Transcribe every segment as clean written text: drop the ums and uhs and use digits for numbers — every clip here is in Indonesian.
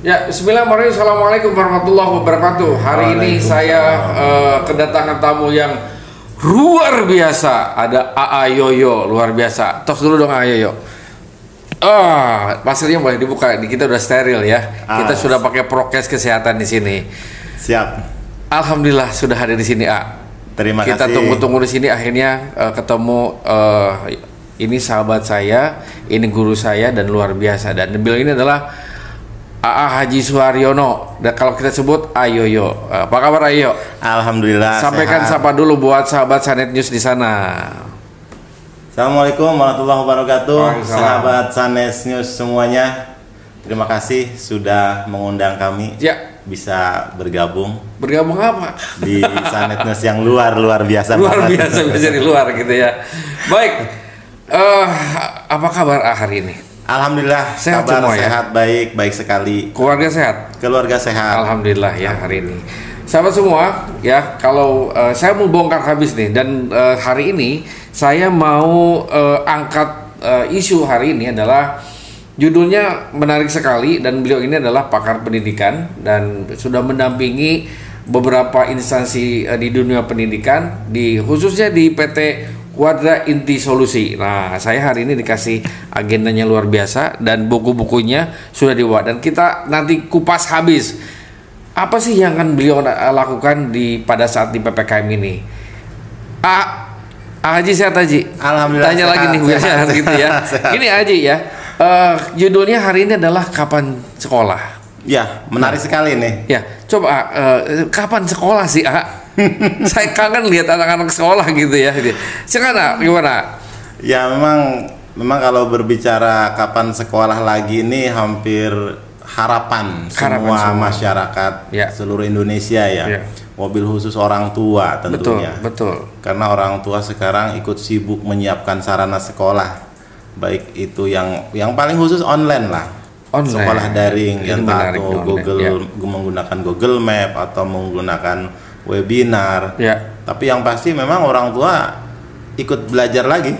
Ya, bismillahirrahmanirrahim. Assalamualaikum warahmatullahi wabarakatuh. Hari ini saya kedatangan tamu yang luar biasa. Ada AA Yoyo, luar biasa. Tos dulu dong AA Yoyo. Pasirnya boleh dibuka. Kita udah steril ya. Kita sudah pakai prokes kesehatan di sini. Siap. Alhamdulillah sudah hadir di sini, A. Terima kasih. Kita tunggu-tunggu di sini. Akhirnya ketemu. Ini sahabat saya, ini guru saya dan luar biasa. Dan beliau ini adalah AA Haji Suharyono, dan kalau kita sebut Ayoyo. Apa kabar Ayoyo? Alhamdulillah. Sampaikan sapa dulu buat sahabat Sanet News di sana. Assalamualaikum warahmatullahi wabarakatuh, sahabat Sanet News semuanya. Terima kasih sudah mengundang kami. Ya. Bisa bergabung. Bergabung apa? Di Sanet News yang luar biasa. Luar biasa bisa di luar gitu ya. Baik. Apa kabar hari ini? Alhamdulillah sehat semua ya. Sehat, baik sekali. Keluarga sehat. Keluarga sehat. Alhamdulillah ya hari ini. Sahabat semua ya, kalau saya mau bongkar habis nih, dan hari ini saya mau angkat isu hari ini adalah judulnya menarik sekali, dan beliau ini adalah pakar pendidikan dan sudah mendampingi beberapa instansi di dunia pendidikan, khususnya di PT Quadra Inti Solusi. Nah, saya hari ini dikasih agendanya luar biasa dan buku-bukunya sudah dibawa, dan kita nanti kupas habis apa sih yang akan beliau lakukan pada saat di PPKM ini. Haji sehat Haji. Alhamdulillah. Tanya sehat, lagi nih sehat, gitu ya. Sehat. Ini Haji ya. Judulnya hari ini adalah kapan sekolah. Ya, menarik sekali nih. Ya, coba kapan sekolah sih, saya kangen lihat anak-anak sekolah gitu ya. Sekarang gimana? Ya memang kalau berbicara kapan sekolah lagi ini hampir harapan semua masyarakat ya, seluruh Indonesia ya, wabil khusus orang tua tentunya. Betul. Karena orang tua sekarang ikut sibuk menyiapkan sarana sekolah, baik itu yang paling khusus online lah. Online. Sekolah daring yang tahu Google menggunakan Google Map atau menggunakan webinar. Ya. Tapi yang pasti memang orang tua ikut belajar lagi.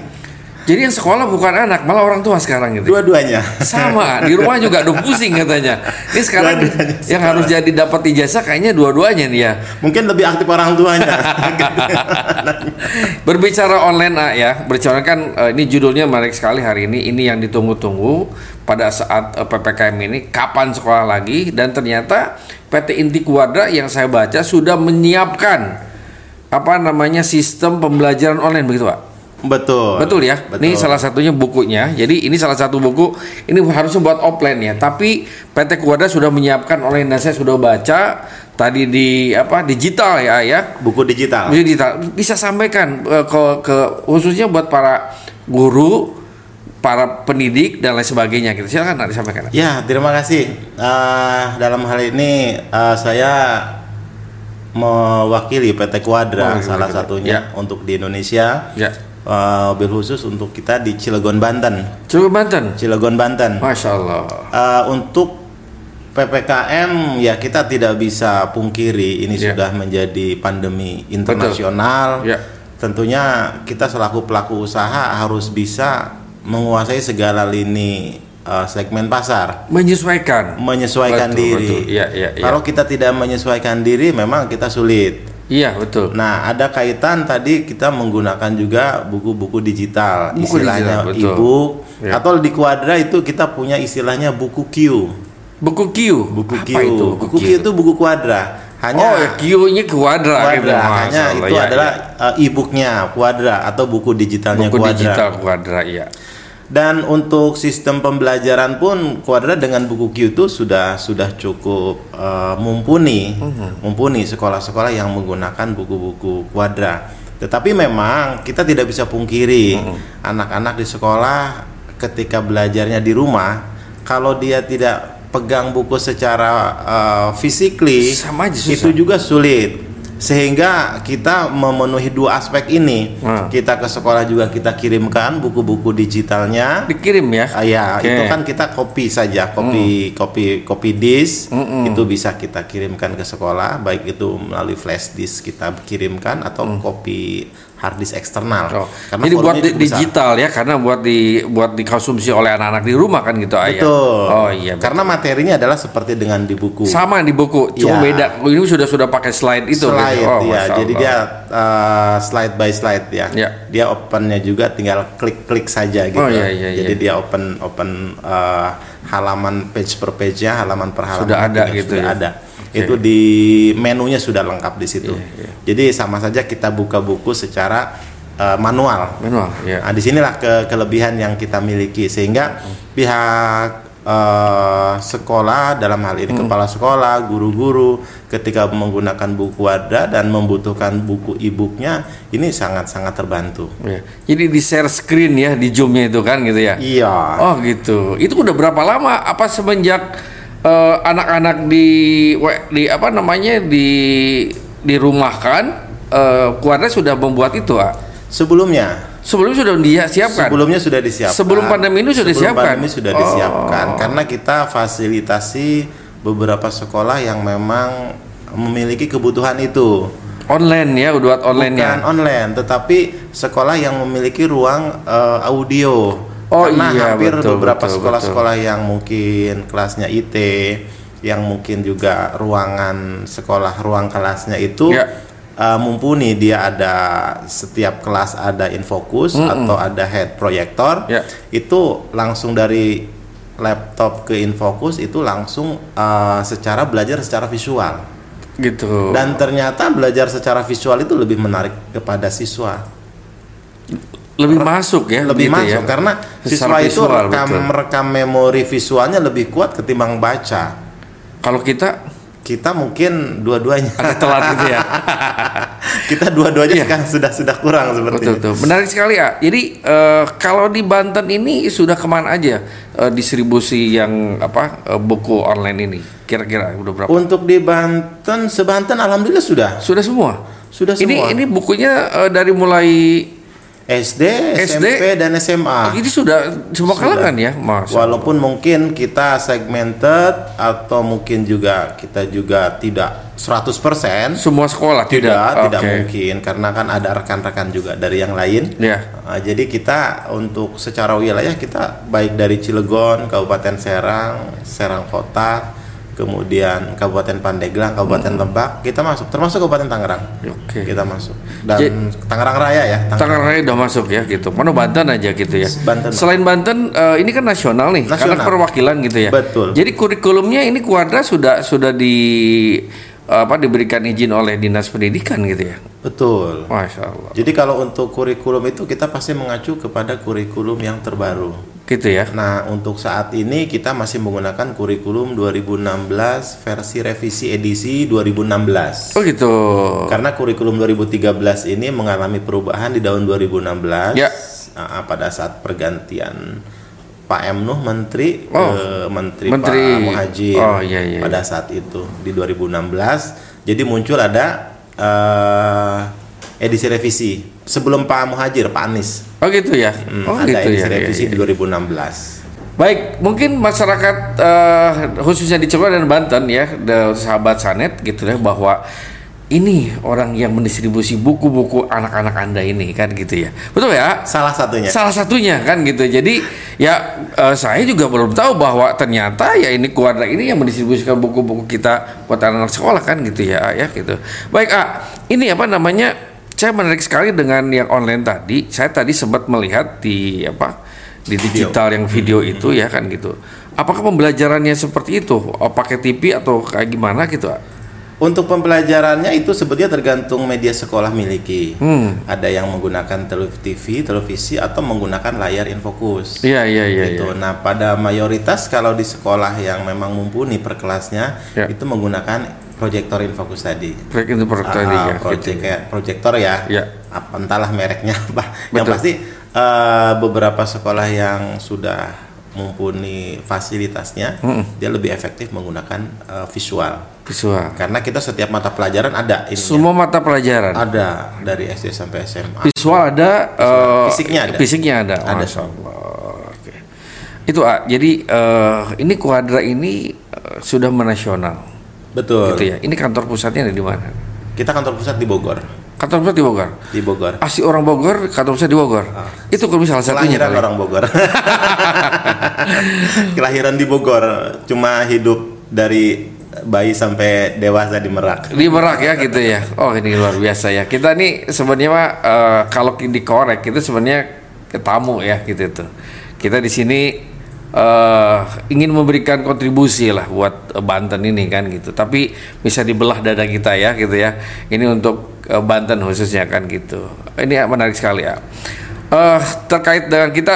Jadi yang sekolah bukan anak, malah orang tua sekarang gitu. Dua-duanya. Sama, di rumah juga udah pusing katanya. Ini sekarang yang harus jadi dapat ijazah kayaknya dua-duanya nih ya. Mungkin lebih aktif orang tuanya. Berbicara online ya, berbicara kan ini judulnya menarik sekali hari ini yang ditunggu-tunggu pada saat PPKM ini, kapan sekolah lagi, dan ternyata PT Inti Quadra yang saya baca sudah menyiapkan sistem pembelajaran online begitu, Pak. Betul ya. Ini salah satunya bukunya. Jadi ini salah satu buku. Ini harusnya buat offline ya. Tapi PT Quadra sudah menyiapkan online. Dan saya sudah baca tadi di digital ya. Buku digital. Bisa sampaikan ke khususnya buat para guru, para pendidik dan lain sebagainya. Gitu. Silakan disampaikan. Ya, terima kasih. Dalam hal ini saya mewakili PT Quadra salah satunya untuk di Indonesia. Ya. Mobil khusus untuk kita di Cilegon, Banten. Cilegon, Banten. Masya Allah. Untuk PPKM ya kita tidak bisa pungkiri ini sudah menjadi pandemi internasional. Yeah. Tentunya kita selaku pelaku usaha harus bisa menguasai segala lini segmen pasar. Menyesuaikan diri. Yeah. Kalau kita tidak menyesuaikan diri, memang kita sulit. Iya betul. Nah ada kaitan tadi kita menggunakan juga buku-buku digital, istilahnya e-book atau di Quadra itu kita punya istilahnya buku Q. Buku Q. Apa itu? Buku Q itu buku Quadra. Q-nya Quadra. Hanya itu adalah e-booknya Quadra atau buku digitalnya Quadra. Dan untuk sistem pembelajaran pun Quadra dengan buku Q itu sudah cukup mumpuni sekolah-sekolah yang menggunakan buku-buku Quadra. Tetapi memang kita tidak bisa pungkiri anak-anak di sekolah ketika belajarnya di rumah, kalau dia tidak pegang buku secara physically itu juga sulit. Sehingga kita memenuhi dua aspek ini. Kita ke sekolah juga kita kirimkan buku-buku digitalnya. Dikirim ya? Itu kan kita copy disk. Itu bisa kita kirimkan ke sekolah, baik itu melalui flash disk kita kirimkan atau copy harddisk eksternal. Oh. Karena jadi buat digital ya, karena buat dikonsumsi oleh anak-anak di rumah kan gitu, Ayah. Betul. Oh iya. Betul. Karena materinya adalah seperti dengan di buku. Sama di buku, cuma ya, beda. Ini sudah pakai slide itu. Slide, oh, ya. Jadi dia slide by slide ya. Ya. Dia opennya juga tinggal klik-klik saja gitu. Oh, iya, iya, jadi dia open halaman page per page ya, halaman per halaman. Sudah ada gitu. Sudah ya. Ada. Okay. Itu di menunya sudah lengkap di situ. Yeah, yeah. Jadi sama saja kita buka buku secara manual. Manual. Yeah. Nah, di sinilah kelebihan yang kita miliki sehingga pihak sekolah dalam hal ini kepala sekolah, guru-guru ketika menggunakan buku wadah dan membutuhkan buku e-booknya ini sangat-sangat terbantu. Yeah. Jadi di share screen ya, di Zoom-nya itu kan gitu ya. Iya. Yeah. Oh gitu. Itu udah berapa lama? Apa semenjak anak-anak di apa namanya dirumahkan, keluarga sudah membuat itu, ah? Sebelumnya sudah disiapkan. Sebelumnya sudah disiapkan. Sebelum pandemi ini sudah disiapkan. Sebelum pandemi sudah disiapkan. Oh. Karena kita fasilitasi beberapa sekolah yang memang memiliki kebutuhan itu. Online ya, buat online-nya. Bukan online, tetapi sekolah yang memiliki ruang audio. Oh, karena iya, hampir betul, beberapa betul, sekolah-sekolah betul. Yang mungkin kelasnya IT, yang mungkin juga ruangan sekolah, ruang kelasnya itu mumpuni, dia ada setiap kelas ada infokus atau ada head proyektor, itu langsung dari laptop ke infokus itu langsung secara belajar secara visual gitu. Dan ternyata belajar secara visual itu lebih menarik kepada siswa. Lebih masuk ya, lebih gitu masuk ya. Karena siswa itu rekam memori visualnya lebih kuat ketimbang baca. Kalau kita mungkin dua-duanya agak telat gitu ya. Kita dua-duanya sekarang sudah kurang seperti itu. Menarik sekali ya. Jadi kalau di Banten ini sudah kemana aja distribusi yang buku online ini? Kira-kira udah berapa? Untuk di Banten, se-Banten alhamdulillah sudah. Sudah semua. Sudah semua. Ini bukunya dari mulai SD, SMP, dan SMA. Ini sudah semua kalangan ya, Mas. Walaupun mungkin kita segmented atau mungkin juga kita juga tidak 100% semua sekolah tidak mungkin karena kan ada rekan-rekan juga dari yang lain. Yeah. Jadi kita untuk secara wilayah kita baik dari Cilegon, Kabupaten Serang, Serang Kota, kemudian Kabupaten Pandeglang, Kabupaten Lebak, kita masuk, termasuk Kabupaten Tangerang. Okay. Kita masuk. Dan Tangerang Raya ya. Tangerang Raya udah masuk ya gitu. Mana Banten aja gitu ya. Banten. Selain Banten ini kan nasional nih, nasional. Karena perwakilan gitu ya. Betul. Jadi kurikulumnya ini Quadra sudah diberikan izin oleh Dinas Pendidikan gitu ya. Betul. Masya Allah. Jadi kalau untuk kurikulum itu kita pasti mengacu kepada kurikulum yang terbaru. Gitu ya. Nah, untuk saat ini kita masih menggunakan kurikulum 2016 versi revisi edisi 2016. Oh gitu. Karena kurikulum 2013 ini mengalami perubahan di tahun 2016. Ya. Pada saat pergantian Pak M. Nuh menteri ke menteri. Pak Muhajir. Oh, iya. Pada saat itu di 2016, jadi muncul ada edisi revisi sebelum Pak Muhajir, Pak Anies. Oh gitu ya. Ada gitu edisi revisi di 2016. Baik, mungkin masyarakat khususnya di Cilegon dan Banten ya, sahabat Sanet gitu ya, bahwa ini orang yang mendistribusi buku-buku anak-anak Anda ini kan gitu ya. Betul ya? Salah satunya kan gitu. Jadi ya saya juga belum tahu bahwa ternyata ya ini Quadra ini yang mendistribusikan buku-buku kita buat anak-anak sekolah kan gitu ya gitu. Baik, ini saya menarik sekali dengan yang online tadi. Saya tadi sempat melihat di digital video. Yang video itu ya kan gitu. Apakah pembelajarannya seperti itu? Pakai TV atau kayak gimana gitu? Untuk pembelajarannya itu sebetulnya tergantung media sekolah miliki. Ada yang menggunakan televisi atau menggunakan layar infokus. Iya. Gitu. Ya. Nah, pada mayoritas kalau di sekolah yang memang mumpuni per kelasnya itu menggunakan proyektor infokus tadi. Proyektor ya. Apa entahlah mereknya apa. Yang pasti beberapa sekolah yang sudah mumpuni fasilitasnya, dia lebih efektif menggunakan visual. Karena kita setiap mata pelajaran ada ininya. Semua mata pelajaran ada dari SD sampai SMA. Visual ada, fisiknya ada. Ada semua. Okay. Itu jadi ini Quadra ini sudah menasional. Betul. Gitu ya. Ini kantor pusatnya ada di mana? Kita kantor pusat di Bogor. Kantor pusat di Bogor. Di Bogor. Asli orang Bogor, kantor pusat di Bogor. Ah. Itu kalau salah satunya. Kelahiran orang Bogor. Kelahiran di Bogor, cuma hidup dari bayi sampai dewasa di Merak. Di Merak ya gitu ya. Oh, ini luar biasa ya. Kita nih sebenarnya Pak, kalau dikorek itu sebenarnya tamu ya gitu itu. Kita di sini ingin memberikan kontribusi lah buat Banten ini kan gitu. Tapi bisa dibelah dada kita ya gitu ya. Ini untuk Banten khususnya kan gitu. Ini menarik sekali ya. Terkait dengan kita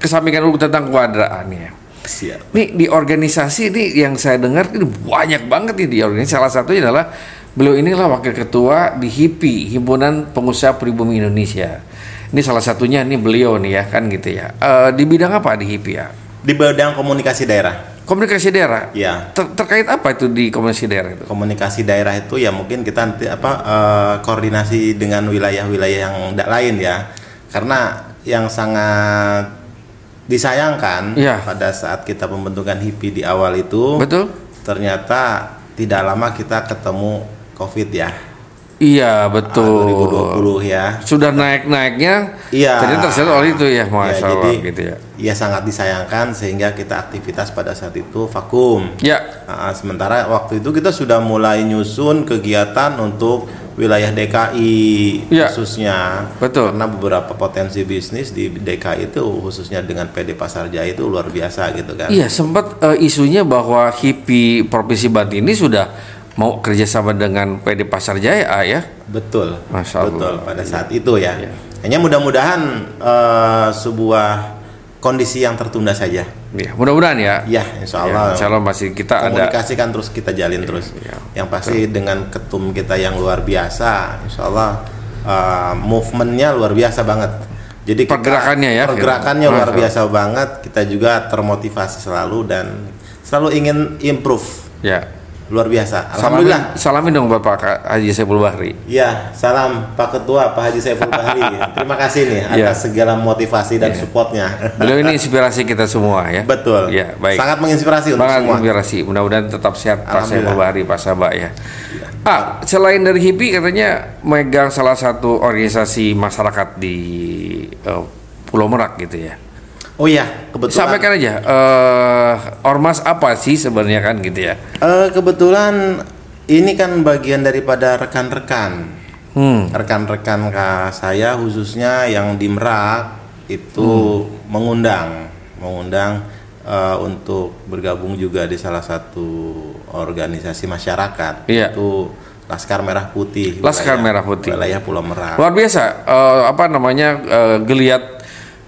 kesampingan dulu tentang kewadraan ya. Siap. Nih di organisasi ini yang saya dengar ini banyak banget nih di organisasi. Salah satunya adalah beliau inilah wakil ketua di HIPI, Himpunan Pengusaha Pribumi Indonesia. Ini salah satunya nih beliau nih ya kan gitu ya. Di bidang apa di HIPI ya? Di bidang komunikasi daerah. Komunikasi daerah? Iya. Terkait apa itu di komunikasi daerah itu? Komunikasi daerah itu ya mungkin kita nanti koordinasi dengan wilayah-wilayah yang lain ya. Karena yang sangat disayangkan ya, pada saat kita pembentukan HIPI di awal itu, betul, ternyata tidak lama kita ketemu COVID ya. Iya betul. 2020 ya. Sudah naik-naiknya. Iya. Ternyata tersebar oleh itu ya, masalah ya, jadi, gitu ya. Iya sangat disayangkan sehingga kita aktivitas pada saat itu vakum. Ya. Sementara waktu itu kita sudah mulai nyusun kegiatan untuk wilayah DKI ya, khususnya, betul, karena beberapa potensi bisnis di DKI itu khususnya dengan PD Pasar Jaya itu luar biasa gitu kan. Iya sempat isunya bahwa HIPI Provinsi Banten ini sudah mau kerjasama dengan PD Pasar Jaya ya. Betul, masalah, betul pada saat itu ya. Ya. Hanya mudah-mudahan sebuah kondisi yang tertunda saja. Ya, mudah-mudahan ya. Ya, insya Allah. Ya, insya Allah masih kita komunikasikan ada, terus kita jalin ya, terus. Ya. Yang pasti betul, dengan ketum kita yang luar biasa, insya Allah movementnya luar biasa banget. Jadi kita, pergerakannya ya, luar biasa banget. Kita juga termotivasi selalu dan selalu ingin improve. Ya. Luar biasa. Alhamdulillah. Salamin dong Bapak Haji Saiful Bahri. Ya, salam Pak Ketua Pak Haji Saiful Bahri. Terima kasih nih atas segala motivasi dan supportnya. Beliau ini inspirasi kita semua ya. Betul. Ya, baik. Sangat menginspirasi untuk semua. Menginspirasi. Mudah-mudahan tetap sehat Pak Saiful Bahri, Pak Sabak ya. Ah, selain dari HIPI katanya megang salah satu organisasi masyarakat di Pulau Merak gitu ya. Oh iya, kebetulan. Sampaikan aja, ormas apa sih sebenarnya kan gitu ya? Kebetulan ini kan bagian daripada rekan-rekan, rekan-rekan saya khususnya yang di Merak itu mengundang untuk bergabung juga di salah satu organisasi masyarakat itu. Laskar Merah Putih. Laskar Merah Putih. Wilayah Pulau Merak. Luar biasa, geliat.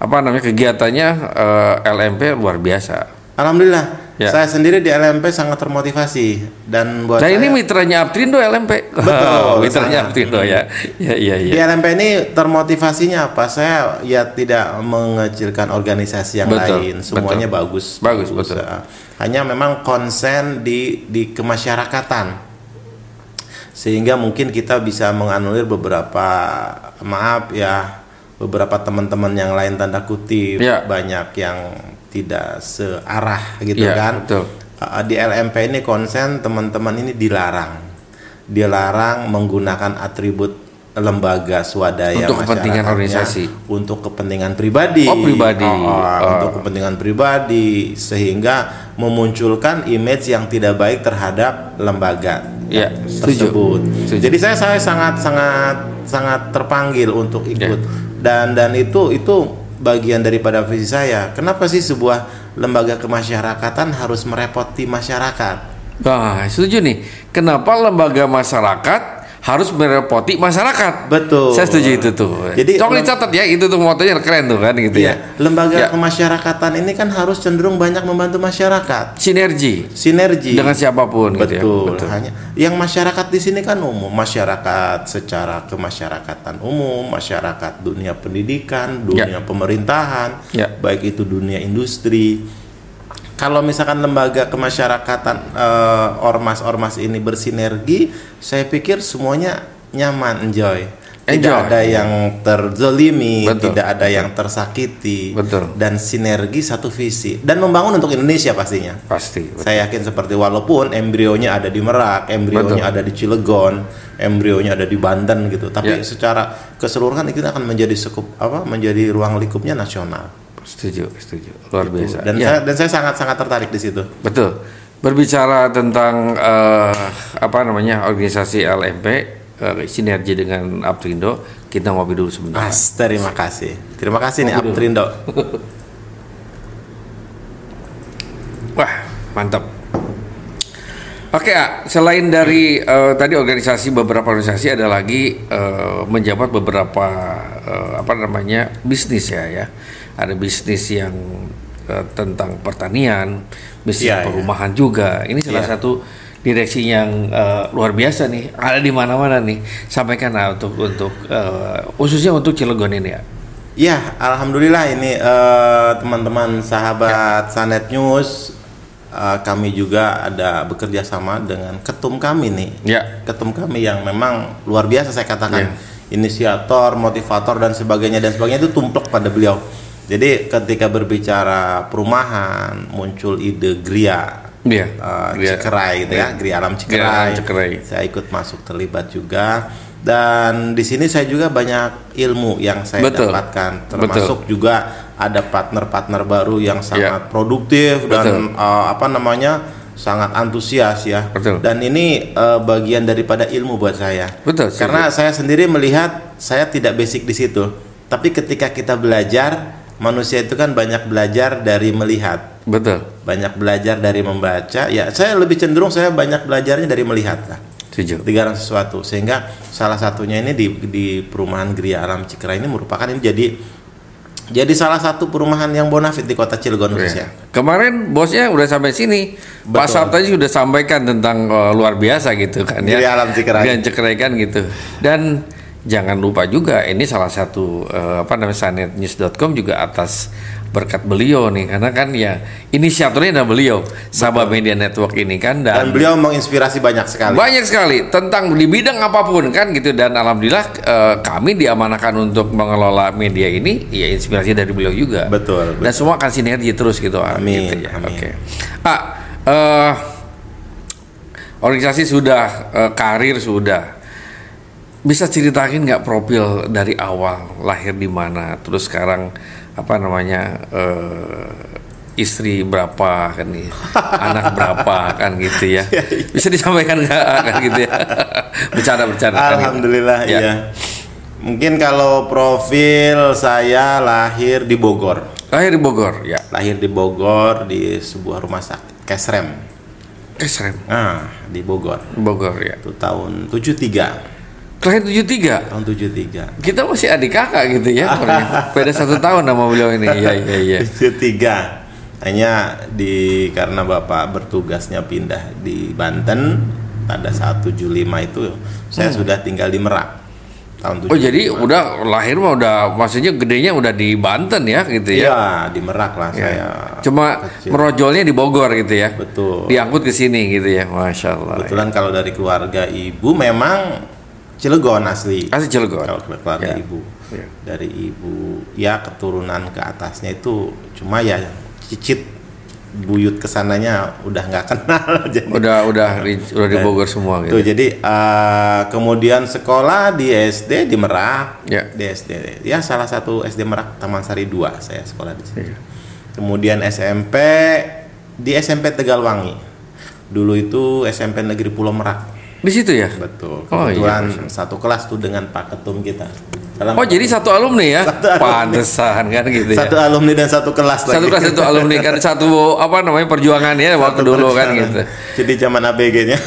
Kegiatannya LMP luar biasa. Alhamdulillah. Ya. Saya sendiri di LMP sangat termotivasi dan buat saya ini mitranya Aptrindo LMP. Betul, mitranya Aptrindo ya. Di LMP ini termotivasinya apa? Saya ya tidak mengecilkan organisasi yang lain. Semuanya bagus. Hanya memang konsen di kemasyarakatan. Sehingga mungkin kita bisa menganulir beberapa teman-teman yang lain tanda kutip banyak yang tidak searah gitu kan. Betul. Di LMP ini konsen teman-teman ini dilarang menggunakan atribut lembaga swadaya untuk kepentingan organisasi, untuk kepentingan pribadi. Untuk kepentingan pribadi sehingga memunculkan image yang tidak baik terhadap lembaga tersebut. Setuju. Jadi saya sangat terpanggil untuk ikut. Dan itu bagian daripada visi saya. Kenapa sih sebuah lembaga kemasyarakatan harus merepoti masyarakat? Nah, setuju nih. Kenapa lembaga masyarakat harus merepoti masyarakat? Betul. Saya setuju itu tuh. Jadi tolong dicatat ya, itu tuh motonya keren tuh kan gitu ya. Lembaga kemasyarakatan ini kan harus cenderung banyak membantu masyarakat. Sinergi dengan siapapun. Betul. Gitu ya. Betul. Hanya yang masyarakat di sini kan umum, masyarakat secara kemasyarakatan umum, masyarakat dunia pendidikan, dunia pemerintahan, baik itu dunia industri. Kalau misalkan lembaga kemasyarakatan ormas-ormas ini bersinergi, saya pikir semuanya nyaman, enjoy. Tidak ada yang terzolimi, tidak ada yang tersakiti, dan sinergi satu visi dan membangun untuk Indonesia pastinya. Pasti. Saya yakin seperti walaupun embrionya ada di Merak, embrionya ada di Cilegon, embrionya ada di Banten gitu, tapi secara keseluruhan itu akan menjadi menjadi ruang lingkupnya nasional. Setuju, luar biasa. Dan saya sangat-sangat tertarik di situ. Betul. Berbicara tentang organisasi LMP, sinergi dengan Aptrindo, kita ngopi dulu sebentar. Terima kasih nih Aptrindo. Wah, mantap. Oke, selain dari tadi beberapa organisasi ada lagi menjabat beberapa bisnis ya. Ada bisnis yang tentang pertanian, bisnis perumahan juga. Ini salah satu direksi yang luar biasa nih, ada di mana-mana nih. Sampaikan untuk khususnya untuk Cilegon ini ya. Ya, alhamdulillah ini teman-teman sahabat Sanet News, kami juga ada bekerja sama dengan ketum kami nih. Ketum kami yang memang luar biasa, saya katakan inisiator, motivator dan sebagainya itu tumplek pada beliau. Jadi ketika berbicara perumahan muncul ide Gria. Cikerai gitu ya, Gria Alam Cikerai. Saya ikut masuk terlibat juga, dan di sini saya juga banyak ilmu yang saya dapatkan, termasuk juga ada partner-partner baru yang sangat produktif dan sangat antusias ya. Dan ini bagian daripada ilmu buat saya. Karena saya sendiri melihat saya tidak basic di situ, tapi ketika kita belajar, manusia itu kan banyak belajar dari melihat, banyak belajar dari membaca. Ya, saya lebih cenderung saya banyak belajarnya dari melihat lah, segala sesuatu. Sehingga salah satunya ini di perumahan Gria Alam Cikerai ini merupakan ini jadi salah satu perumahan yang bonafit di kota Cilegon khususnya. Kemarin bosnya udah sampai sini. Pak Sabta sudah sampaikan tentang luar biasa gitu kan ya. Gria Alam Cikerai. Gria Cikerai kan gitu. Dan jangan lupa juga ini salah satu sanetnews.com juga atas berkat beliau nih, karena kan ya inisiatornya adalah beliau, Sabah Media Network ini kan, dan beliau menginspirasi banyak sekali tentang di bidang apapun kan gitu. Dan alhamdulillah kami diamanahkan untuk mengelola media ini, ya inspirasi dari beliau juga. Dan semua akan sinergi terus gitu. Amin. Gitu, ya. Amin. Oke. Organisasi sudah, karir sudah. Bisa ceritain nggak profil dari awal, lahir di mana, terus sekarang istri berapa kan nih, anak berapa kan gitu ya? Bisa disampaikan nggak kan gitu ya? Bercanda. Alhamdulillah kan, ya. Mungkin kalau profil saya lahir di Bogor di sebuah rumah sakit Kesrem. Ah, di Bogor ya. Itu tahun 73. Klien 73? Tahun 73. Kita masih adik kakak gitu ya. Beda 1 tahun sama beliau ini. Iya. 73. Hanya karena Bapak bertugasnya pindah di Banten pada 1 Juli itu saya sudah tinggal di Merak. Tahun 75. Oh, jadi udah lahir mah maksudnya gedenya udah di Banten ya gitu ya. Iya, di Merak lah ya. Saya. Cuma kecil. Merojolnya di Bogor gitu ya. Betul. Diangkut ke sini gitu ya. Masya Allah. Kebetulan kalau dari keluarga ibu memang Cilegon asli Cilegon. Kalau keluarga ibu, dari ibu ya keturunan ke atasnya itu cuma ya cicit buyut kesananya udah nggak kenal. Jadi, udah di Bogor semua. Gitu. Tuh, jadi kemudian sekolah di SD di Merak, di SD ya salah satu SD Merak Taman Sari 2 saya sekolah di sini. Kemudian SMP di SMP Tegalwangi. Dulu itu SMP Negeri Pulau Merak. Di situ ya? Betul. Kebetulan satu kelas tuh dengan Pak Ketum kita. Jadi satu alumni ya? Pantesan kan gitu ya. Satu alumni dan satu kelas lagi. Satu kelas satu alumni kan satu perjuangan ya waktu dulu kan gitu. Jadi zaman ABG-nya.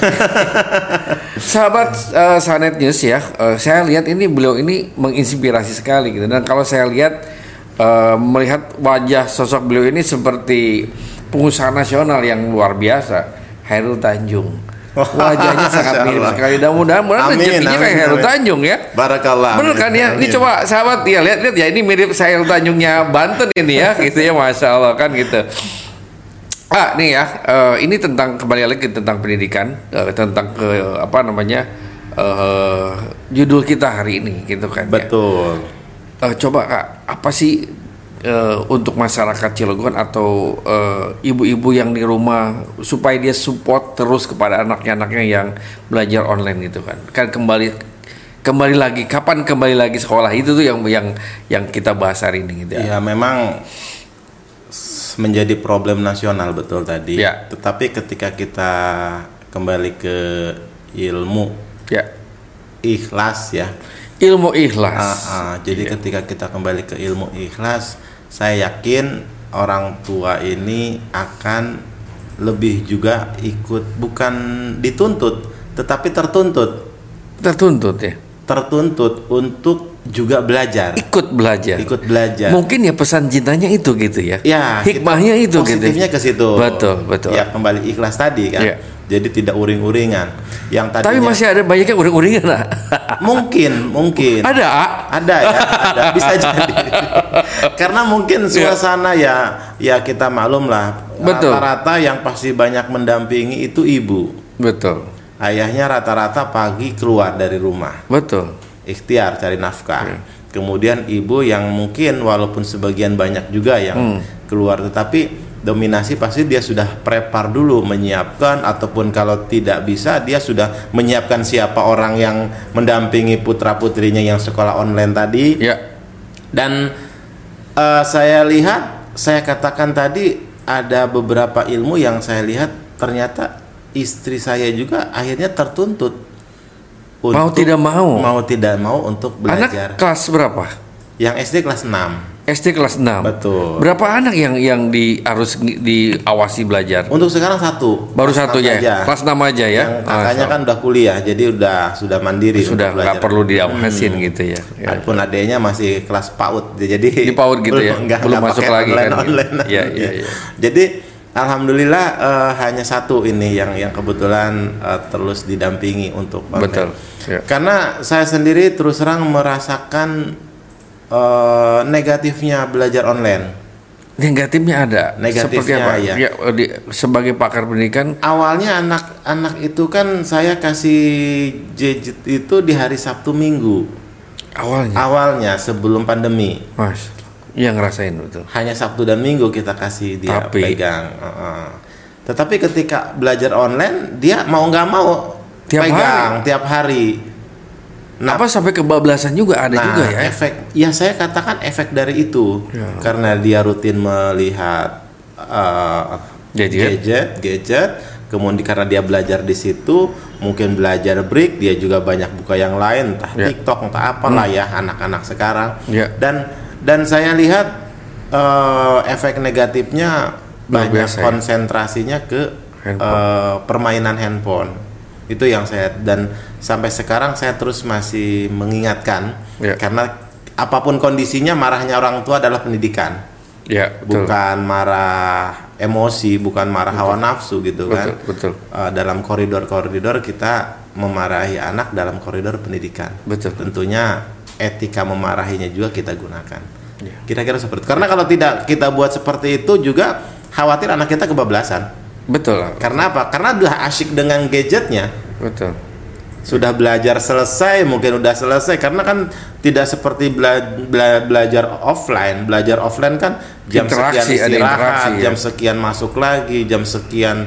Sahabat Sanet News ya, saya lihat ini beliau ini menginspirasi sekali gitu. Dan kalau saya lihat melihat wajah sosok beliau ini seperti pengusaha nasional yang luar biasa, Hairul Tanjung. Wajahnya sangat mirip sekali. Dan mudah-mudahan rezekinya kayak Hairul Tanjung ya. Barakallah. Bener kan ya? Amin. Ini coba sahabat ya lihat ya, ini mirip Hairul Tanjungnya Banten ini ya, gitu ya, masya Allah kan gitu. Ini tentang kembali lagi tentang pendidikan, tentang judul kita hari ini gitu kan. Betul. Ya. Coba Kak, apa sih untuk masyarakat Cilegon atau ibu-ibu yang di rumah supaya dia support terus kepada anaknya-anaknya yang belajar online gitu kan. Kan kembali lagi kapan kembali lagi sekolah itu tuh yang kita bahas hari ini gitu ya. Ya memang menjadi problem nasional betul tadi. Ya. Tetapi ketika kita kembali ke ilmu ya. Ikhlas ya. Ilmu ikhlas. Jadi ketika kita kembali ke ilmu ikhlas, saya yakin orang tua ini akan lebih juga ikut bukan dituntut tetapi tertuntut. Tertuntut ya. Tertuntut untuk juga belajar. Ikut belajar. Mungkin ya pesan cintanya itu gitu ya. Ya, hikmahnya itu gitu. Positifnya ke situ. Betul. Ya, kembali ikhlas tadi kan. Ya. Jadi tidak uring-uringan. Yang tadinya, tapi masih ada banyak yang uring-uringan, lah. Mungkin. Ada. Bisa jadi. Karena mungkin suasana ya kita maklum lah. Betul. Rata-rata yang pasti banyak mendampingi itu ibu. Betul. Ayahnya rata-rata pagi keluar dari rumah. Betul. Ikhtiar cari nafkah. Kemudian ibu yang mungkin walaupun sebagian banyak juga yang keluar, tetapi dominasi pasti dia sudah prepare dulu, menyiapkan, ataupun kalau tidak bisa dia sudah menyiapkan siapa orang yang mendampingi putra-putrinya yang sekolah online tadi. Ya. Dan saya lihat, saya katakan tadi ada beberapa ilmu yang saya lihat ternyata istri saya juga akhirnya tertuntut untuk mau tidak mau untuk belajar. Anak kelas berapa? Yang SD kelas 6. Betul. Berapa anak yang harus diawasi belajar? Untuk sekarang satu. Baru satu aja. Kelas 6 aja ya. Yang kakaknya kan udah kuliah, jadi sudah mandiri. Sudah nggak perlu diawasin gitu ya. Adapun adeknya masih kelas PAUD, jadi di PAUD gitu ya. Belum masuk lagi online. Kan. Iya. Jadi alhamdulillah hanya satu ini yang kebetulan terus didampingi untuk online. Betul. Ya. Karena saya sendiri terus terang merasakan negatifnya belajar online. Negatifnya ada. Negatifnya apa? Ya, sebagai pakar pendidikan. Awalnya anak-anak itu kan saya kasih gadget itu di hari Sabtu Minggu. Awalnya sebelum pandemi. Mas. Yang ngerasain betul. Hanya Sabtu dan Minggu kita kasih dia pegang. Tetapi ketika belajar online dia mau nggak mau tiap hari. Nah, apa sampai kebablasan juga ada juga ya. Efek, ya saya katakan efek dari itu ya. Karena dia rutin melihat gadget, kemudian karena dia belajar di situ mungkin belajar break dia juga banyak buka yang lain, entah TikTok entah apalah ya anak-anak sekarang. Dan saya lihat efek negatifnya banyak konsentrasinya ke permainan handphone. Itu yang saya dan sampai sekarang saya terus masih mengingatkan karena apapun kondisinya marahnya orang tua adalah pendidikan. Ya, betul. Bukan marah emosi, bukan marah hawa nafsu gitu kan. Betul. Dalam koridor-koridor kita memarahi anak dalam koridor pendidikan. Betul. Tentunya etika memarahinya juga kita gunakan. Kira-kira seperti itu. Karena kalau tidak kita buat seperti itu juga khawatir anak kita kebablasan. Betul. Karena apa? Karena udah asyik dengan gadgetnya. Betul. Sudah belajar selesai, mungkin udah selesai. Karena kan tidak seperti belajar offline. Belajar offline kan jam sekian istirahat, jam sekian masuk lagi, jam sekian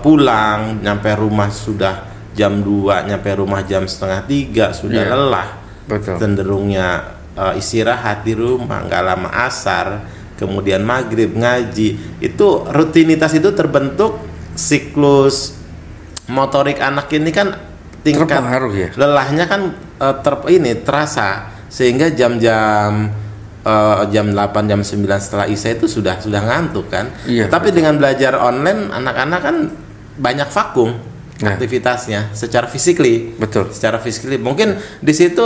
pulang, nyampe rumah sudah jam 2, nyampe rumah jam setengah 3, sudah lelah. Betul. Cenderungnya istirahat di rumah, nggak lama asar, kemudian maghrib ngaji, itu rutinitas itu terbentuk, siklus motorik anak ini kan tingkat terpengaruh ya. Lelahnya kan terasa sehingga jam 8 jam 9 setelah Isya itu sudah ngantuk kan. Iya, tapi dengan belajar online anak-anak kan banyak vakum. Aktivitasnya secara fisikly. Betul. Secara fisikly mungkin di situ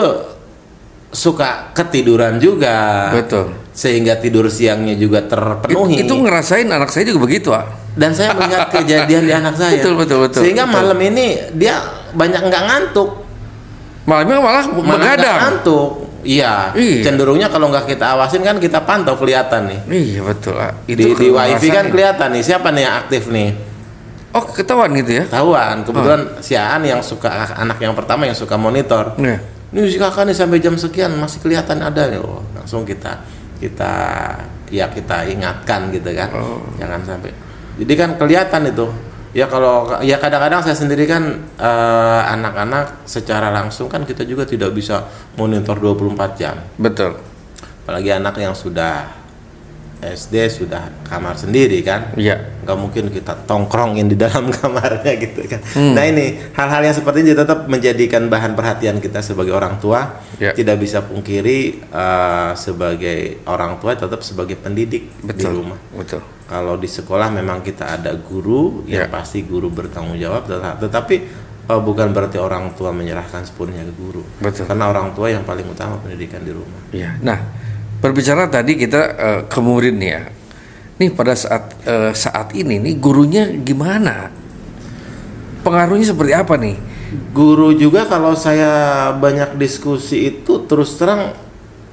suka ketiduran juga. Betul. Sehingga tidur siangnya juga terpenuhi. Itu ngerasain anak saya juga begitu, ah. Dan saya melihat kejadian di anak saya. Betul. Sehingga malam ini dia banyak nggak ngantuk. Malamnya malah begadang. Ngantuk. Iya. Cenderungnya kalau nggak kita awasin kan kita pantau kelihatan nih. Iya, betul. Di WiFi kan kelihatan nih siapa nih yang aktif nih. Oh, ketahuan gitu ya? Ketahuan. Kebetulan si Aan yang suka, anak yang pertama yang suka monitor. Ini si kakak nih sampai jam sekian masih kelihatan ada nih. Oh, langsung kita ingatkan gitu kan. Jangan sampai. Jadi kan kelihatan itu. Ya kalau ya kadang-kadang saya sendiri kan anak-anak secara langsung kan kita juga tidak bisa monitor 24 jam. Betul. Apalagi anak yang sudah SD sudah kamar sendiri kan, nggak mungkin kita tongkrongin di dalam kamarnya gitu kan. Nah ini hal-hal yang seperti ini tetap menjadikan bahan perhatian kita sebagai orang tua. Tidak bisa pungkiri sebagai orang tua tetap sebagai pendidik di rumah. Kalau di sekolah memang kita ada guru, ya pasti guru bertanggung jawab. Tetapi bukan berarti orang tua menyerahkan sepenuhnya ke guru. Karena orang tua yang paling utama pendidikan di rumah. Nah. Berbicara tadi kita ke murid nih ya. Nih pada saat ini nih gurunya gimana? Pengaruhnya seperti apa nih? Guru juga kalau saya banyak diskusi itu terus terang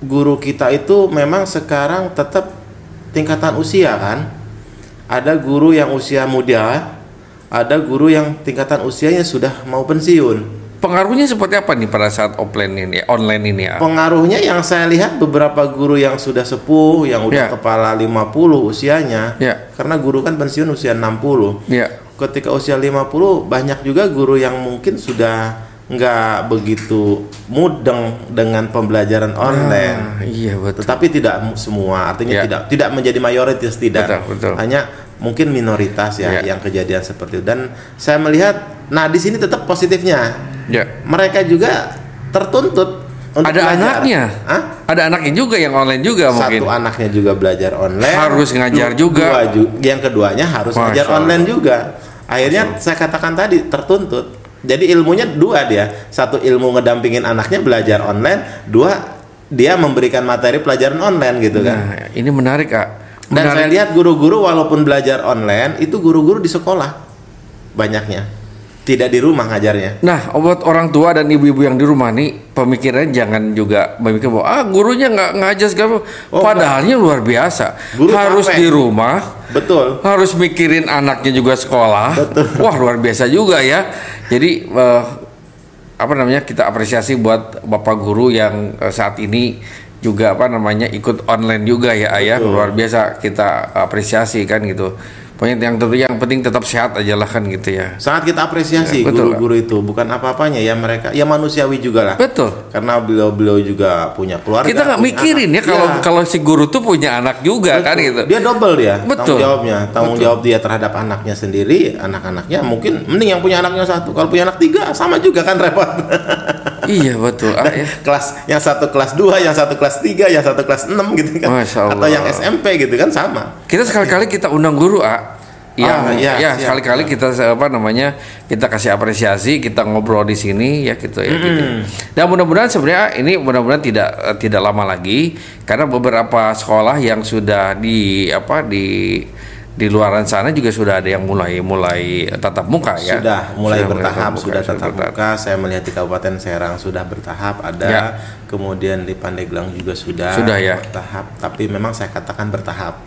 guru kita itu memang sekarang tetap tingkatan usia kan. Ada guru yang usia muda, ada guru yang tingkatan usianya sudah mau pensiun. Pengaruhnya seperti apa nih pada saat online ini? Pengaruhnya yang saya lihat beberapa guru yang sudah sepuh, yang udah kepala 50 usianya, karena guru kan pensiun usia 60. Ketika usia 50 banyak juga guru yang mungkin sudah nggak begitu mudeng dengan pembelajaran online. Tetapi tidak semua, artinya tidak menjadi mayoritas tidak. Hanya mungkin minoritas ya yang kejadian seperti itu. Dan saya melihat, nah di sini tetap positifnya, mereka juga tertuntut untuk ada belajar. Anaknya, ada anaknya juga yang online juga mungkin. Satu anaknya juga belajar online, harus ngajar juga. Yang keduanya harus ngajar online juga. Akhirnya saya katakan tadi tertuntut. Jadi ilmunya dua dia, satu ilmu ngedampingin anaknya belajar online, dua dia memberikan materi pelajaran online gitu kan. Nah, ini menarik Kak. Dan saya lihat guru-guru walaupun belajar online itu guru-guru di sekolah banyaknya, tidak di rumah ngajarnya. Nah, buat orang tua dan ibu-ibu yang di rumah nih pemikirannya jangan juga berpikir bahwa gurunya nggak ngajar segala. Padahalnya luar biasa. Guru harus capek di rumah. Betul. Harus mikirin anaknya juga sekolah. Betul. Wah luar biasa juga ya. Jadi kita apresiasi buat bapak guru yang saat ini juga ikut online juga ya ayah. Luar biasa, kita apresiasi kan gitu. Pokoknya yang penting tetap sehat aja lah kan gitu ya. Sangat kita apresiasi guru-guru itu, bukan apa-apanya ya, mereka ya manusiawi juga lah. Betul. Karena beliau juga punya keluarga. Kita nggak mikirin anak. Kalau si guru tuh punya anak juga kan gitu. Dia double dia tanggung jawab dia terhadap anaknya sendiri, anak-anaknya mungkin mending yang punya anaknya satu. Kalau punya anak tiga sama juga kan repot. Iya betul. Kelas yang satu kelas 2, yang satu kelas 3, yang satu kelas 6 gitu kan. Atau yang SMP gitu kan sama. Kita sekali-kali kita undang guru sekali-kali kita kita kasih apresiasi, kita ngobrol di sini ya gitu ya. Gitu. Dan mudah-mudahan sebenarnya ini tidak lama lagi karena beberapa sekolah yang sudah di luaran sana juga sudah ada yang mulai tatap muka ya. Sudah mulai bertahap. Saya melihat di Kabupaten Serang sudah bertahap ada, kemudian di Pandeglang juga sudah bertahap. Tapi memang saya katakan bertahap.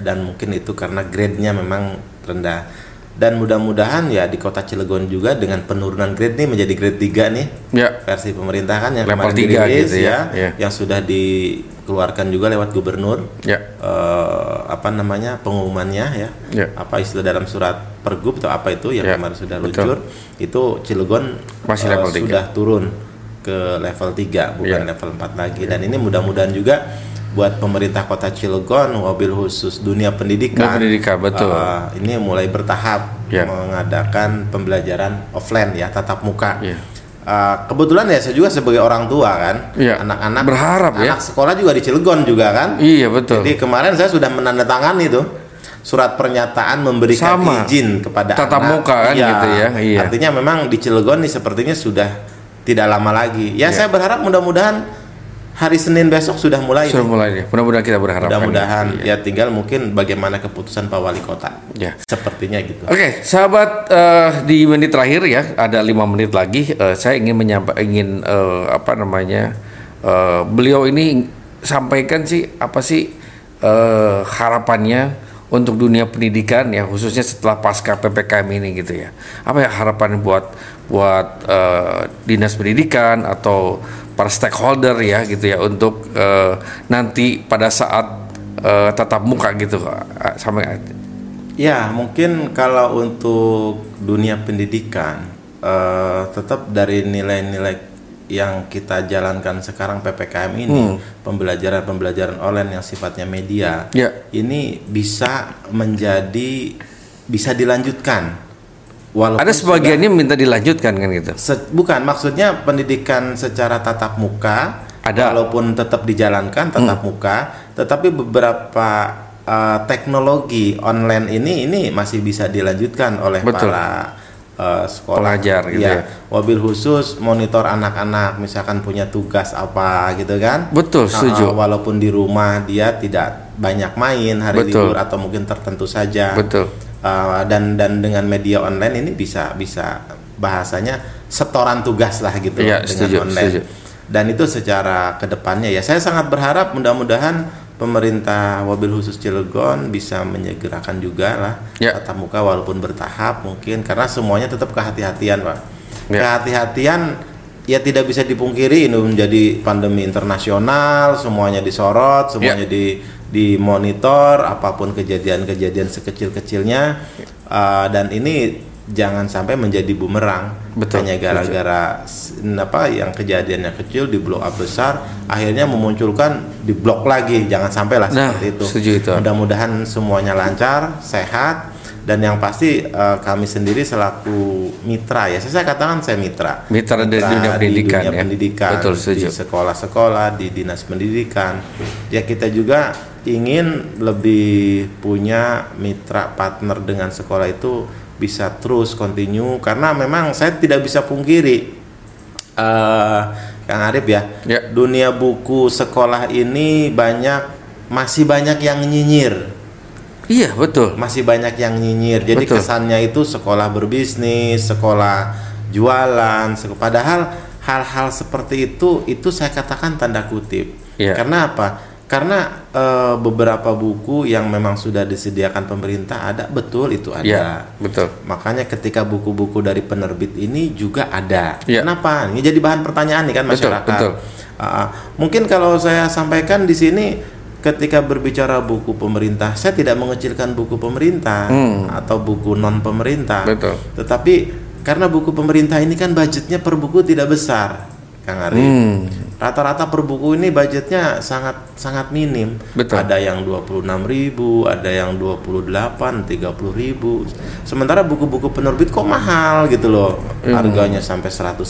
Dan mungkin itu karena grade-nya memang rendah. Dan mudah-mudahan ya di Kota Cilegon juga dengan penurunan grade nih menjadi grade 3 nih. Versi pemerintah kan yang level 3 dirilis, gitu ya. Yang sudah dikeluarkan juga lewat gubernur. Pengumumannya ya. Apa istilah dalam surat pergub atau apa itu yang kemarin sudah luncur, itu Cilegon masih level 3. Sudah turun ke level 3 bukan level 4 lagi. Dan ini mudah-mudahan juga buat pemerintah Kota Cilegon wabil khusus dunia pendidikan betul. Ini mulai bertahap mengadakan pembelajaran offline ya, tatap muka. Kebetulan ya saya juga sebagai orang tua kan, anak-anak berharap anak sekolah juga di Cilegon juga kan. Iya betul. Jadi kemarin saya sudah menandatangani itu surat pernyataan memberikan izin kepada tatap muka kan gitu ya. Artinya memang di Cilegon nih sepertinya sudah tidak lama lagi. Ya saya berharap mudah-mudahan hari Senin besok sudah mulai. Sudah mulai ya. Mudah-mudahan kita berharap. Mudah-mudahan ya tinggal mungkin bagaimana keputusan Pak Wali Kota. Ya. Sepertinya gitu. Oke, sahabat di menit terakhir ya, ada 5 menit lagi saya ingin beliau ini sampaikan harapannya untuk dunia pendidikan ya, khususnya setelah pasca PPKM ini gitu ya. Apa ya harapan buat dinas pendidikan atau para stakeholder ya gitu ya untuk nanti pada saat tatap muka gitu sampai ya mungkin kalau untuk dunia pendidikan tetap dari nilai-nilai yang kita jalankan sekarang PPKM ini, pembelajaran online yang sifatnya media ini bisa dilanjutkan. Walaupun ada sebagiannya minta dilanjutkan kan gitu. Bukan, maksudnya pendidikan secara tatap muka ada, walaupun tetap dijalankan tatap muka, tetapi beberapa teknologi online ini masih bisa dilanjutkan oleh para sekolah pelajar gitu ya. Wabil khusus monitor anak-anak misalkan punya tugas apa gitu kan. Betul, setuju. Walaupun di rumah dia tidak banyak main hari libur atau mungkin tertentu saja. Betul. Dan dengan media online ini bisa bahasanya setoran tugas lah gitu ya, dengan online. Setuju. Dan itu secara kedepannya ya saya sangat berharap mudah-mudahan pemerintah wabil khusus Cilegon bisa menyegerakan juga lah tatap muka walaupun bertahap mungkin, karena semuanya tetap kehati-hatian Pak. Kehati-hatian ya tidak bisa dipungkiri, ini menjadi pandemi internasional, semuanya disorot, semuanya dimonitor, apapun kejadian-kejadian sekecil-kecilnya dan ini jangan sampai menjadi bumerang. Hanya gara-gara yang kejadiannya kecil di blow up besar, akhirnya memunculkan di blok lagi. Jangan sampailah seperti itu. Setuju itu. Mudah-mudahan semuanya lancar, sehat, dan yang pasti kami sendiri selaku mitra ya. Saya katakan saya mitra dari dunia pendidikan, di dunia pendidikan, di sekolah-sekolah, di dinas pendidikan. Ya kita juga ingin lebih punya mitra partner dengan sekolah itu bisa terus continue, karena memang saya tidak bisa pungkiri Kang Arief ya dunia buku sekolah ini masih banyak yang nyinyir. Iya betul, masih banyak yang nyinyir. Jadi kesannya itu sekolah berbisnis, sekolah jualan, padahal hal-hal seperti itu saya katakan tanda kutip. Karena apa? Karena beberapa buku yang memang sudah disediakan pemerintah ada, betul. Makanya ketika buku-buku dari penerbit ini juga ada. Kenapa? Ini jadi bahan pertanyaan nih kan masyarakat. Betul. Mungkin kalau saya sampaikan di sini, ketika berbicara buku pemerintah, saya tidak mengecilkan buku pemerintah atau buku non pemerintah. Betul. Tetapi karena buku pemerintah ini kan budgetnya per buku tidak besar, Kang Arief. Rata-rata per buku ini budgetnya sangat minim. Ada yang 26.000, ada yang 28, 30.000. Sementara buku-buku penerbit kok mahal gitu loh. Harganya sampai 100.000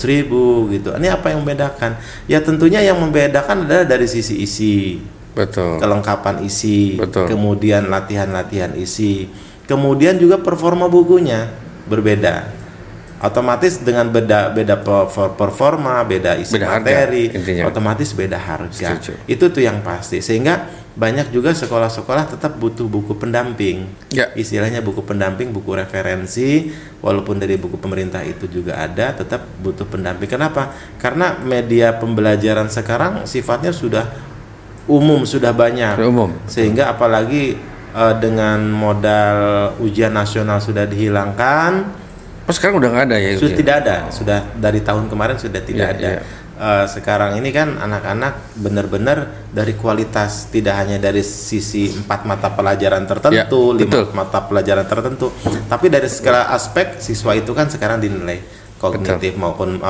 gitu. Ini apa yang membedakan? Ya tentunya yang membedakan adalah dari sisi isi. Kelengkapan isi, kemudian latihan-latihan isi. Kemudian juga performa bukunya berbeda. Otomatis dengan beda performa, beda isi, beda materi, harga, otomatis beda harga. Setuju. Itu tuh yang pasti. Sehingga banyak juga sekolah-sekolah tetap butuh buku pendamping. Istilahnya buku pendamping, buku referensi, walaupun dari buku pemerintah itu juga ada, tetap butuh pendamping. Kenapa? Karena media pembelajaran sekarang sifatnya sudah umum, sudah banyak. Sehingga apalagi dengan modal ujian nasional sudah dihilangkan. Sekarang udah nggak ada ya? Sudah tidak ada, sudah dari tahun kemarin sudah tidak ada. Sekarang ini kan anak-anak benar-benar dari kualitas, tidak hanya dari sisi 4 mata pelajaran tertentu, 5 mata pelajaran tertentu, tapi dari segala aspek siswa itu kan sekarang dinilai kognitif maupun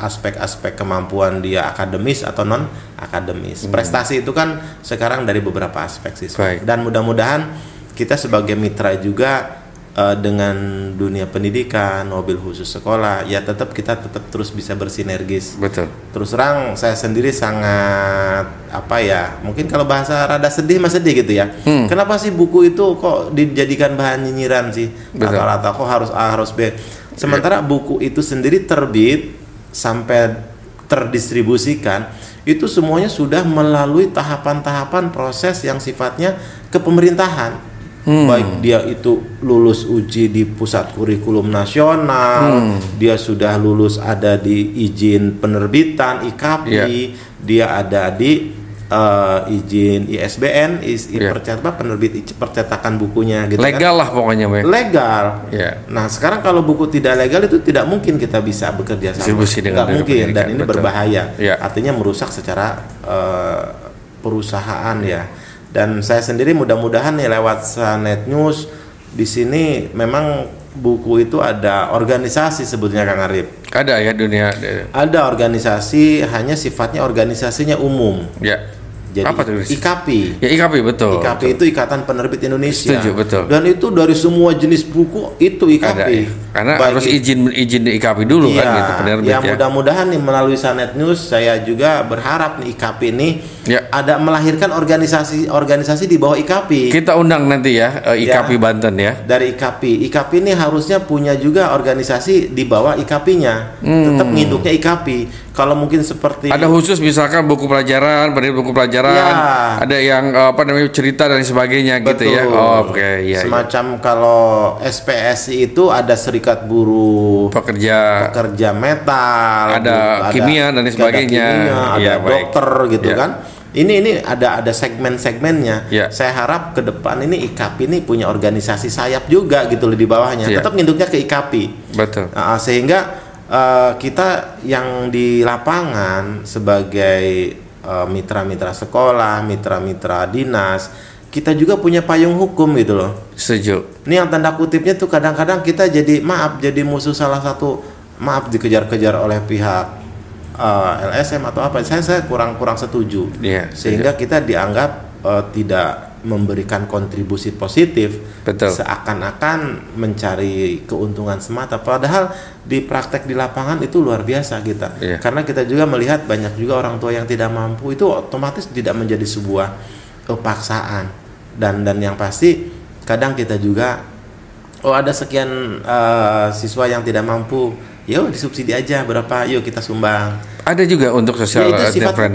aspek-aspek kemampuan dia akademis atau non akademis. Prestasi itu kan sekarang dari beberapa aspek siswa. Dan mudah-mudahan kita sebagai mitra juga dengan dunia pendidikan, wabil khusus sekolah, ya kita tetap terus bisa bersinergis. Terus terang saya sendiri sangat mungkin kalau bahasa rada sedih gitu ya. Kenapa sih buku itu kok dijadikan bahan nyinyiran sih? Rata-rata kok harus A harus B. Sementara buku itu sendiri terbit sampai terdistribusikan itu semuanya sudah melalui tahapan-tahapan proses yang sifatnya kepemerintahan. Baik dia itu lulus uji di pusat kurikulum nasional, dia sudah lulus ada di izin penerbitan IKAPI, dia ada di izin ISBN, penerbit percetakan bukunya gitu, legal kan? Lah pokoknya Bang. Legal. Yeah. Nah, sekarang kalau buku tidak legal itu tidak mungkin kita bisa bekerja sama. Tidak mungkin, dan ini berbahaya. Yeah. Artinya merusak secara perusahaan ya. Dan saya sendiri mudah-mudahan nih lewat Sanet News di sini memang buku itu ada organisasi sebetulnya Kang Arif. Ada ya dunia. Ada organisasi, hanya sifatnya organisasinya umum. Ya. Jadi apa tuh? IKAPI. Ya IKAPI betul. IKAPI betul. Itu Ikatan Penerbit Indonesia. Setuju, betul. Dan itu dari semua jenis buku itu IKAPI. Ada, ya. Karena bagi, harus izin di IKAPI dulu ya, kan gitu penerbit ya. Ya mudah-mudahan nih melalui Sanet News saya juga berharap nih IKAPI ini ya, ada melahirkan organisasi di bawah IKAPI. Kita undang nanti ya IKAPI ya, Banten ya. Dari IKAPI. IKAPI ini harusnya punya juga organisasi di bawah IKAPI-nya. Tetap nginduknya IKAPI. Kalau mungkin seperti ada khusus misalkan buku pelajaran, beri buku pelajaran, ya, ada yang cerita dan sebagainya. Betul. Gitu ya. Oh, oke, okay, ya. Semacam ya, kalau SPSI itu ada serikat buruh pekerja metal, ada kimia dan sebagainya, ada dokter gitu ya, kan. Ini ada segmen-segmennya. Ya. Saya harap ke depan ini IKAPI ini punya organisasi sayap juga gitu loh di bawahnya. Ya. Tetap nginduknya ke IKAPI. Betul. Sehingga kita yang di lapangan sebagai mitra-mitra sekolah, mitra-mitra dinas, kita juga punya payung hukum gitu loh. Setuju. Ini yang tanda kutipnya tuh kadang-kadang kita jadi musuh salah satu, dikejar-kejar oleh pihak LSM atau apa. Saya kurang setuju. Yeah, sehingga kita dianggap tidak memberikan kontribusi positif. Betul. Seakan-akan mencari keuntungan semata, padahal di praktek di lapangan itu luar biasa kita. Iya. Karena kita juga melihat banyak juga orang tua yang tidak mampu, itu otomatis tidak menjadi sebuah paksaan. Dan yang pasti kadang kita juga ada sekian siswa yang tidak mampu, yuk disubsidi aja berapa, yuk kita sumbang. Ada juga untuk sosial ya, itu sifat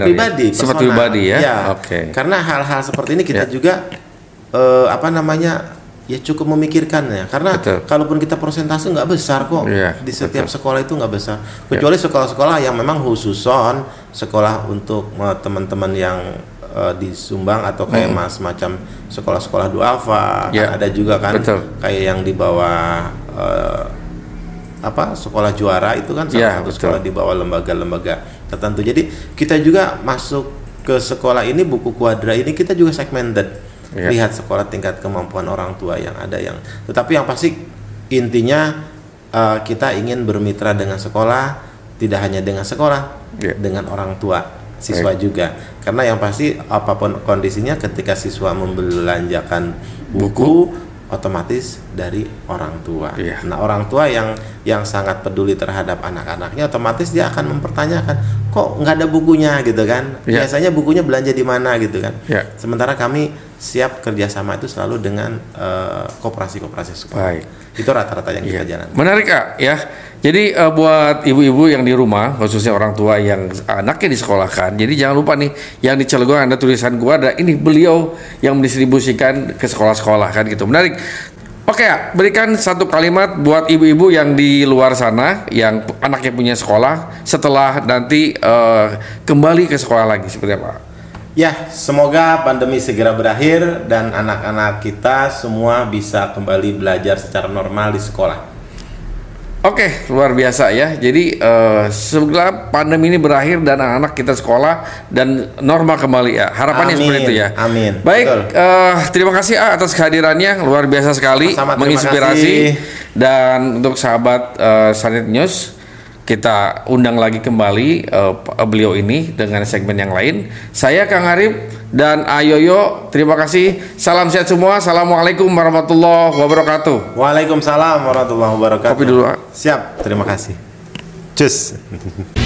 pribadi ya, ya. Oke, okay. Karena hal-hal seperti ini kita ya, juga ya cukup memikirkan ya, karena betul, kalaupun kita persentase nggak besar kok ya, di setiap betul, sekolah itu nggak besar, kecuali ya, sekolah-sekolah yang memang khususon sekolah untuk teman-teman yang disumbang atau kayak semacam sekolah-sekolah duafa ya, kan ada juga kan. Betul. Kayak yang di bawah sekolah juara itu kan salah satu sekolah di bawah lembaga-lembaga tertentu. Jadi kita juga masuk ke sekolah ini, buku Kuadra ini kita juga segmented. Yeah. Lihat sekolah tingkat kemampuan orang tua yang ada yang. Tetapi yang pasti intinya kita ingin bermitra dengan sekolah, tidak hanya dengan sekolah, yeah, dengan orang tua siswa juga. Karena yang pasti apapun kondisinya ketika siswa membelanjakan buku otomatis dari orang tua. Iya. Nah, orang tua yang sangat peduli terhadap anak-anaknya, otomatis dia akan mempertanyakan, kok nggak ada bukunya gitu kan? Iya. Biasanya bukunya belanja di mana gitu kan? Iya. Sementara kami siap kerjasama itu selalu dengan koperasi-koperasi sekolah. Baik. Itu rata-rata yang kita jalan. Menarik Kak ya. Jadi buat ibu-ibu yang di rumah, khususnya orang tua yang anaknya disekolahkan, jadi jangan lupa nih, yang di Cilegon ada tulisan gua ada, ini beliau yang mendistribusikan ke sekolah-sekolah kan gitu. Menarik. Oke, berikan satu kalimat buat ibu-ibu yang di luar sana, yang anaknya punya sekolah, setelah nanti kembali ke sekolah lagi seperti apa? Ya, semoga pandemi segera berakhir dan anak-anak kita semua bisa kembali belajar secara normal di sekolah. Oke, luar biasa ya. Jadi semoga pandemi ini berakhir dan anak-anak kita sekolah dan normal kembali ya. Harapannya amin, seperti itu ya. Amin. Baik, terima kasih atas kehadirannya, luar biasa sekali. Sama-sama, menginspirasi. Dan untuk sahabat Sanet News, kita undang lagi kembali beliau ini dengan segmen yang lain. Saya Kang Arif dan Ayoyo, terima kasih. Salam sehat semua. Assalamualaikum warahmatullahi wabarakatuh. Waalaikumsalam warahmatullahi wabarakatuh. Kopi dulu. Siap, terima kasih. Cus.